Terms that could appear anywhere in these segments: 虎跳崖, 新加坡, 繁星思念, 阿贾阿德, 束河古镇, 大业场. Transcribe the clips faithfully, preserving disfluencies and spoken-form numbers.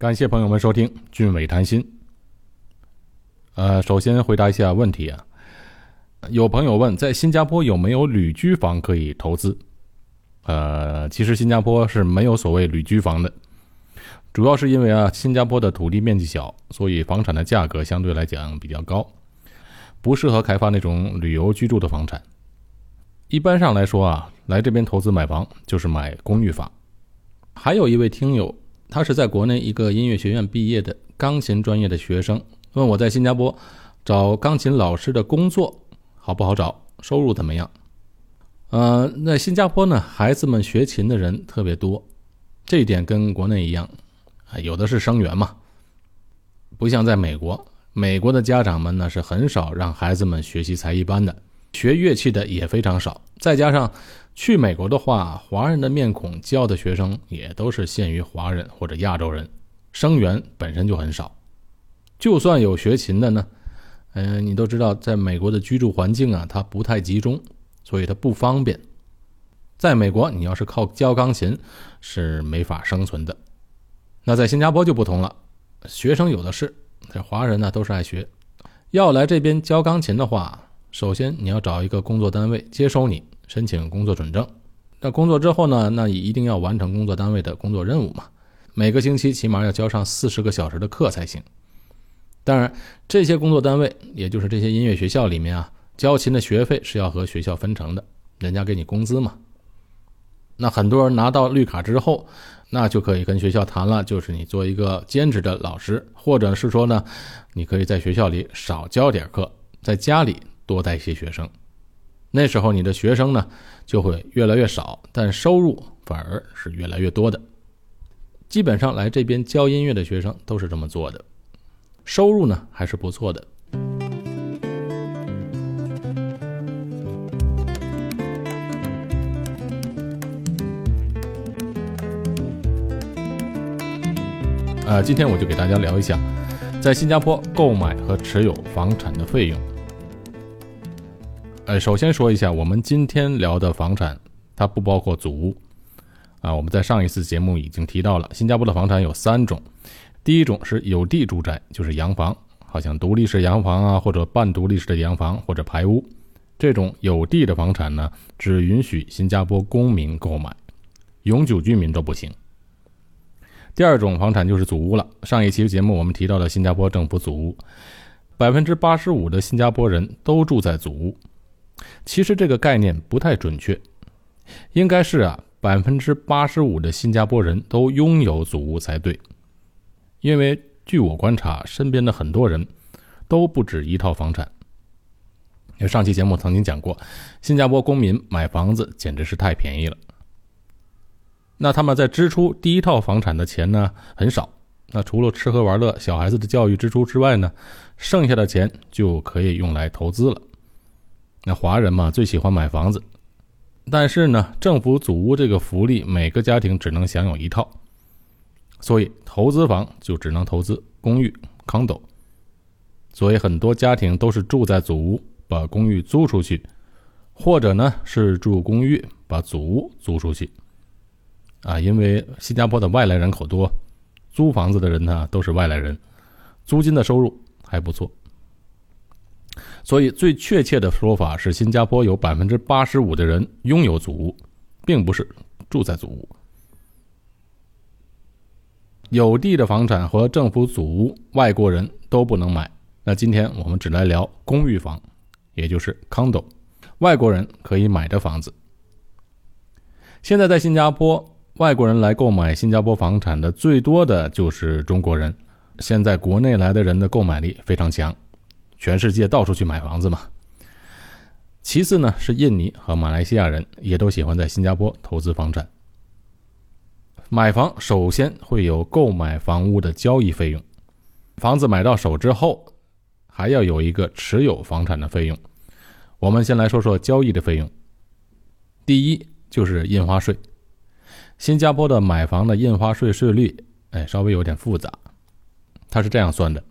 感谢朋友们收听俊伟谈心。呃，首先回答一下问题啊，有朋友问在新加坡有没有旅居房可以投资？呃，其实新加坡是没有所谓旅居房的，主要是因为啊，新加坡的土地面积小，所以房产的价格相对来讲比较高，不适合开发那种旅游居住的房产。一般上来说啊，来这边投资买房就是买公寓房。还有一位听友，他是在国内一个音乐学院毕业的钢琴专业的学生，问我在新加坡找钢琴老师的工作好不好找，收入怎么样？呃，在新加坡呢，孩子们学琴的人特别多，这一点跟国内一样，有的是生源嘛，不像在美国，美国的家长们呢是很少让孩子们学习才艺班的，学乐器的也非常少，再加上去美国的话，华人的面孔教的学生也都是限于华人或者亚洲人，生源本身就很少。就算有学琴的呢，嗯、呃，你都知道在美国的居住环境啊，它不太集中，所以它不方便。在美国你要是靠教钢琴是没法生存的。那在新加坡就不同了，学生有的是，这华人呢、啊、都是爱学。要来这边教钢琴的话，首先你要找一个工作单位接收你，申请工作准证。那工作之后呢，那你一定要完成工作单位的工作任务嘛，每个星期起码要交上四十个小时的课才行。当然这些工作单位，也就是这些音乐学校里面啊，教琴的学费是要和学校分成的，人家给你工资嘛。那很多人拿到绿卡之后，那就可以跟学校谈了，就是你做一个兼职的老师，或者是说呢，你可以在学校里少教点课，在家里多带一些学生。那时候你的学生呢就会越来越少，但收入反而是越来越多的。基本上来这边教音乐的学生都是这么做的，收入呢还是不错的。呃，今天我就给大家聊一下在新加坡购买和持有房产的费用。呃，首先说一下，我们今天聊的房产它不包括祖屋啊。我们在上一次节目已经提到了，新加坡的房产有三种。第一种是有地住宅，就是洋房，好像独立式洋房啊，或者半独立式的洋房，或者排屋。这种有地的房产呢，只允许新加坡公民购买，永久居民都不行。第二种房产就是祖屋了。上一期节目我们提到了新加坡政府祖屋， 百分之八十五 的新加坡人都住在祖屋。其实这个概念不太准确，应该是啊 百分之八十五 的新加坡人都拥有祖屋才对。因为据我观察，身边的很多人都不止一套房产。上期节目曾经讲过，新加坡公民买房子简直是太便宜了。那他们在支出第一套房产的钱呢很少，那除了吃喝玩乐、小孩子的教育支出之外呢，剩下的钱就可以用来投资了。那华人嘛，最喜欢买房子，但是呢，政府祖屋这个福利每个家庭只能享有一套，所以投资房就只能投资公寓 condo， 所以很多家庭都是住在祖屋，把公寓租出去，或者呢是住公寓把祖屋租出去啊。因为新加坡的外来人口多，租房子的人呢都是外来人，租金的收入还不错。所以最确切的说法是，新加坡有 百分之八十五 的人拥有祖屋，并不是住在祖屋。有地的房产和政府祖屋外国人都不能买。那今天我们只来聊公寓房，也就是 condo， 外国人可以买的房子。现在在新加坡，外国人来购买新加坡房产的最多的就是中国人。现在国内来的人的购买力非常强，全世界到处去买房子嘛。其次呢是印尼和马来西亚人，也都喜欢在新加坡投资房产。买房首先会有购买房屋的交易费用，房子买到手之后还要有一个持有房产的费用。我们先来说说交易的费用。第一就是印花税。新加坡的买房的印花税税率，哎，稍微有点复杂，它是这样算的。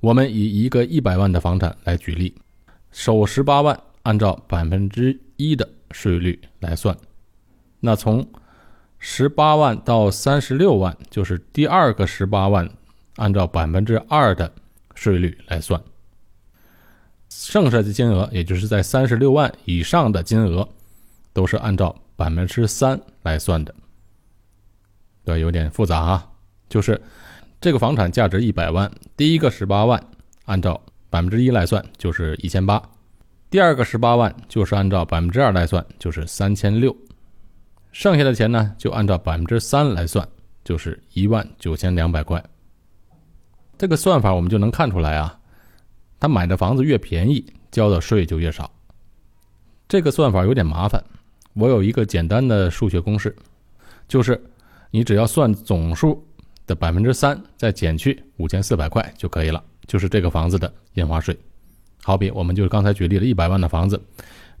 我们以一个一百万的房产来举例，首十八万按照 百分之一 的税率来算，那从十八万到三十六万就是第二个十八万，按照 百分之二 的税率来算。剩下的金额，也就是在三十六万以上的金额，都是按照 百分之三 来算的。对，有点复杂啊，就是这个房产价值一百万，第一个十八万按照 百分之一 来算就是一千八百，第二个十八万就是按照 百分之二 来算就是三千六百，剩下的钱呢就按照 百分之三 来算，就是一万九千两百块。这个算法我们就能看出来啊，他买的房子越便宜，交的税就越少。这个算法有点麻烦，我有一个简单的数学公式，就是你只要算总数的 百分之三 再减去五千四百块就可以了，就是这个房子的印花税。好比我们就刚才举例了一百万的房子，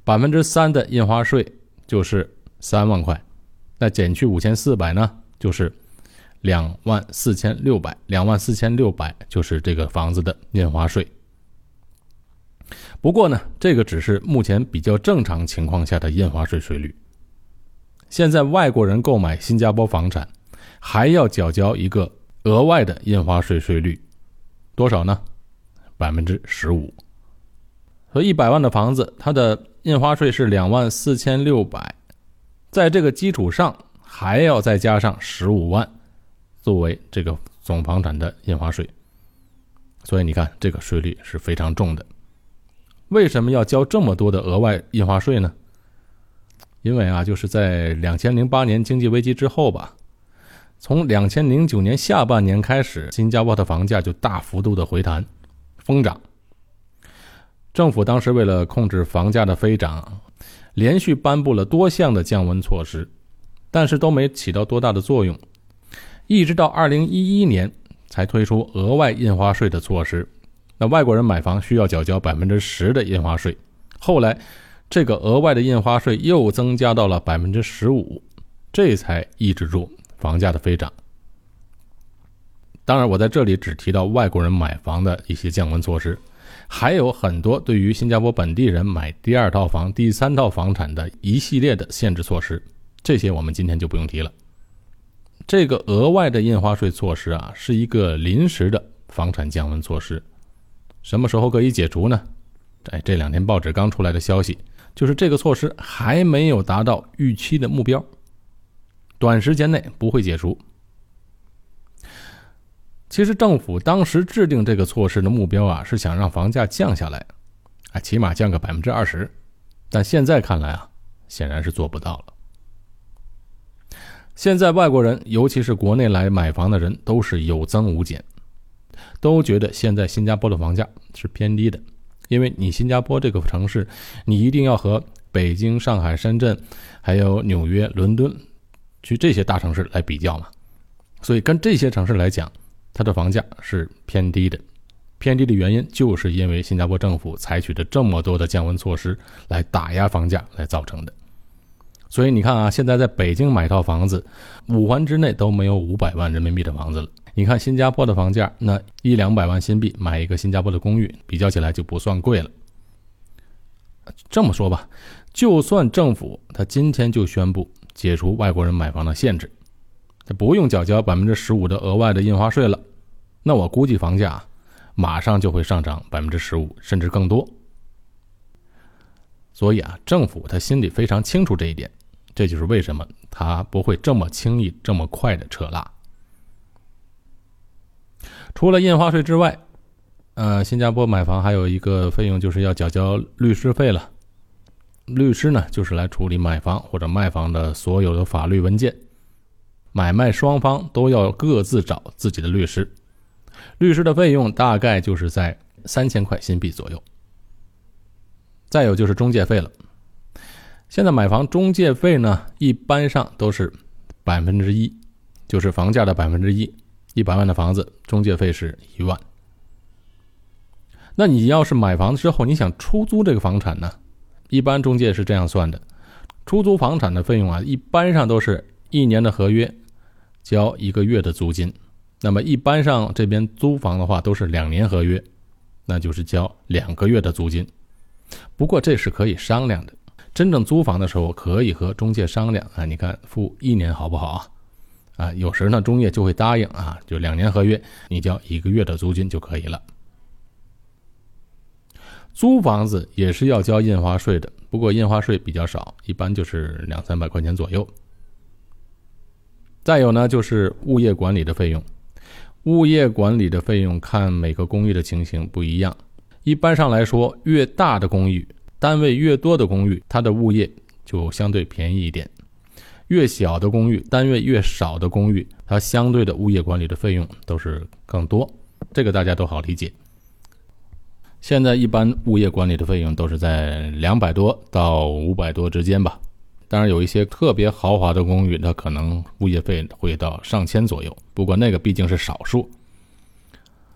百分之三 的印花税就是三万块，那减去五千四百呢就是两万四千六百， 两万四千六百就是这个房子的印花税。不过呢，这个只是目前比较正常情况下的印花税税率。现在外国人购买新加坡房产还要缴交一个额外的印花税税率，多少呢？ 百分之十五。 所以一百万的房子它的印花税是 两万四千六百，在这个基础上还要再加上十五万作为这个总房产的印花税。所以你看这个税率是非常重的。为什么要交这么多的额外印花税呢？因为啊，就是在二零零八年经济危机之后吧，从二零零九年下半年开始，新加坡的房价就大幅度的回弹疯涨。政府当时为了控制房价的飞涨，连续颁布了多项的降温措施，但是都没起到多大的作用，一直到二零一一年才推出额外印花税的措施。那外国人买房需要缴交 百分之十 的印花税，后来这个额外的印花税又增加到了 百分之十五， 这才抑制住房价的飞涨。当然我在这里只提到外国人买房的一些降温措施，还有很多对于新加坡本地人买第二套房、第三套房产的一系列的限制措施，这些我们今天就不用提了。这个额外的印花税措施啊，是一个临时的房产降温措施，什么时候可以解除呢？哎，这两天报纸刚出来的消息，就是这个措施还没有达到预期的目标，短时间内不会解除。其实政府当时制定这个措施的目标啊，是想让房价降下来，哎，起码降个 百分之二十， 但现在看来啊，显然是做不到了。现在外国人，尤其是国内来买房的人，都是有增无减，都觉得现在新加坡的房价是偏低的，因为你新加坡这个城市，你一定要和北京、上海、深圳还有纽约、伦敦去这些大城市来比较嘛，所以跟这些城市来讲，它的房价是偏低的。偏低的原因就是因为新加坡政府采取的这么多的降温措施来打压房价来造成的。所以你看啊，现在在北京买套房子，五环之内都没有五百万人民币的房子了。你看新加坡的房价，那一两百万新币买一个新加坡的公寓，比较起来就不算贵了。这么说吧，就算政府他今天就宣布解除外国人买房的限制，不用缴交 百分之十五 的额外的印花税了，那我估计房价马上就会上涨 百分之十五 甚至更多。所以啊，政府他心里非常清楚这一点，这就是为什么他不会这么轻易这么快的撤辣。除了印花税之外，呃，新加坡买房还有一个费用就是要缴交律师费了。律师呢，就是来处理买房或者卖房的所有的法律文件，买卖双方都要各自找自己的律师，律师的费用大概就是在三千块新币左右。再有就是中介费了，现在买房中介费呢，一般上都是百分之一，就是房价的百分之一，一百万的房子中介费是一万。那你要是买房之后你想出租这个房产呢，一般中介是这样算的，出租房产的费用啊，一般上都是一年的合约交一个月的租金，那么一般上这边租房的话都是两年合约，那就是交两个月的租金。不过这是可以商量的，真正租房的时候可以和中介商量啊，你看付一年好不好啊？啊，有时呢中介就会答应啊，就两年合约，你交一个月的租金就可以了。租房子也是要交印花税的，不过印花税比较少，一般就是两三百块钱左右。再有呢就是物业管理的费用，物业管理的费用看每个公寓的情形不一样，一般上来说越大的公寓，单位越多的公寓，它的物业就相对便宜一点，越小的公寓，单位越少的公寓，它相对的物业管理的费用都是更多，这个大家都好理解。现在一般物业管理的费用都是在两百多到五百多之间吧，当然有一些特别豪华的公寓，它可能物业费会到上千左右，不过那个毕竟是少数。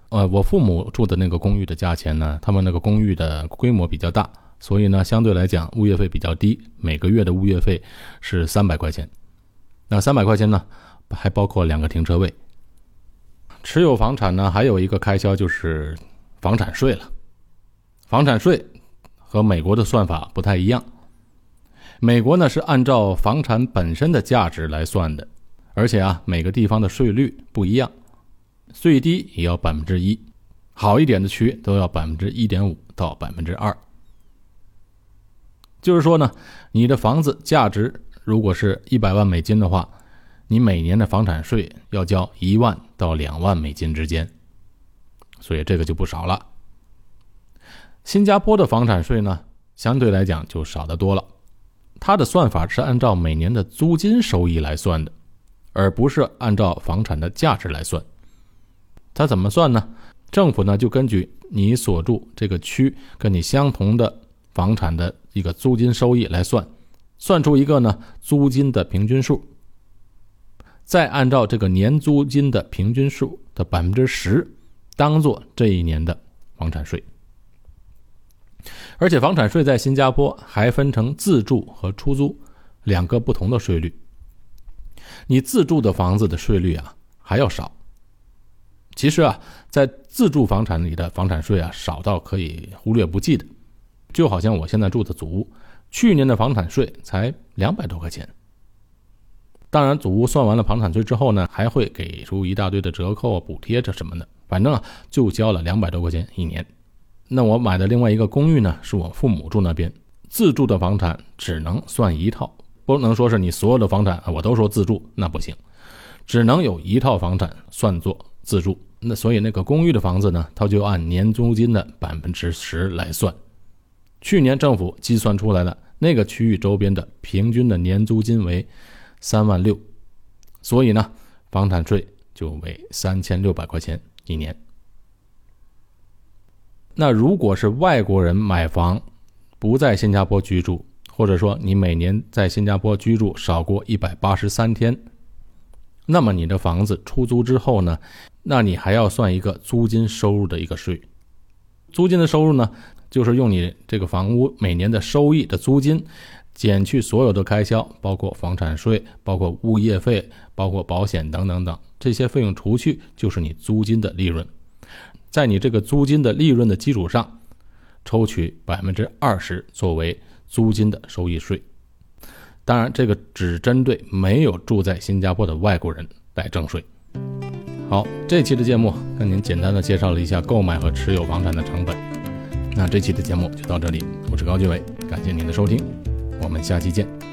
呃，我父母住的那个公寓的价钱呢，他们那个公寓的规模比较大，所以呢相对来讲物业费比较低，每个月的物业费是三百块钱。那三百块钱呢还包括两个停车位。持有房产呢还有一个开销就是房产税了。房产税和美国的算法不太一样，美国呢是按照房产本身的价值来算的，而且啊每个地方的税率不一样，最低也要 百分之一， 好一点的区都要 百分之一点五 到 百分之二。 就是说呢你的房子价值如果是一百万美金的话，你每年的房产税要交一万到两万美金之间，所以这个就不少了。新加坡的房产税呢相对来讲就少得多了，它的算法是按照每年的租金收益来算的，而不是按照房产的价值来算。它怎么算呢？政府呢就根据你所住这个区跟你相同的房产的一个租金收益来算，算出一个呢租金的平均数，再按照这个年租金的平均数的 百分之十 当作这一年的房产税。而且房产税在新加坡还分成自住和出租两个不同的税率，你自住的房子的税率啊还要少。其实啊在自住房产里的房产税啊少到可以忽略不计的，就好像我现在住的祖屋，去年的房产税才两百多块钱。当然祖屋算完了房产税之后呢，还会给出一大堆的折扣啊、补贴这什么的，反正啊就交了两百多块钱一年。那我买的另外一个公寓呢是我父母住那边，自住的房产只能算一套，不能说是你所有的房产我都说自住，那不行，只能有一套房产算作自住。那所以那个公寓的房子呢它就按年租金的 百分之十 来算，去年政府计算出来了那个区域周边的平均的年租金为三万六，所以呢房产税就为三千六百块钱一年。那如果是外国人买房不在新加坡居住，或者说你每年在新加坡居住少过一百八十三天，那么你的房子出租之后呢，那你还要算一个租金收入的一个税。租金的收入呢就是用你这个房屋每年的收益的租金减去所有的开销，包括房产税，包括物业费，包括保险等等等，这些费用除去就是你租金的利润，在你这个租金的利润的基础上抽取 百分之二十 作为租金的收益税。当然这个只针对没有住在新加坡的外国人来征税。好，这期的节目跟您简单的介绍了一下购买和持有房产的成本。那这期的节目就到这里，我是高俊伟，感谢您的收听，我们下期见。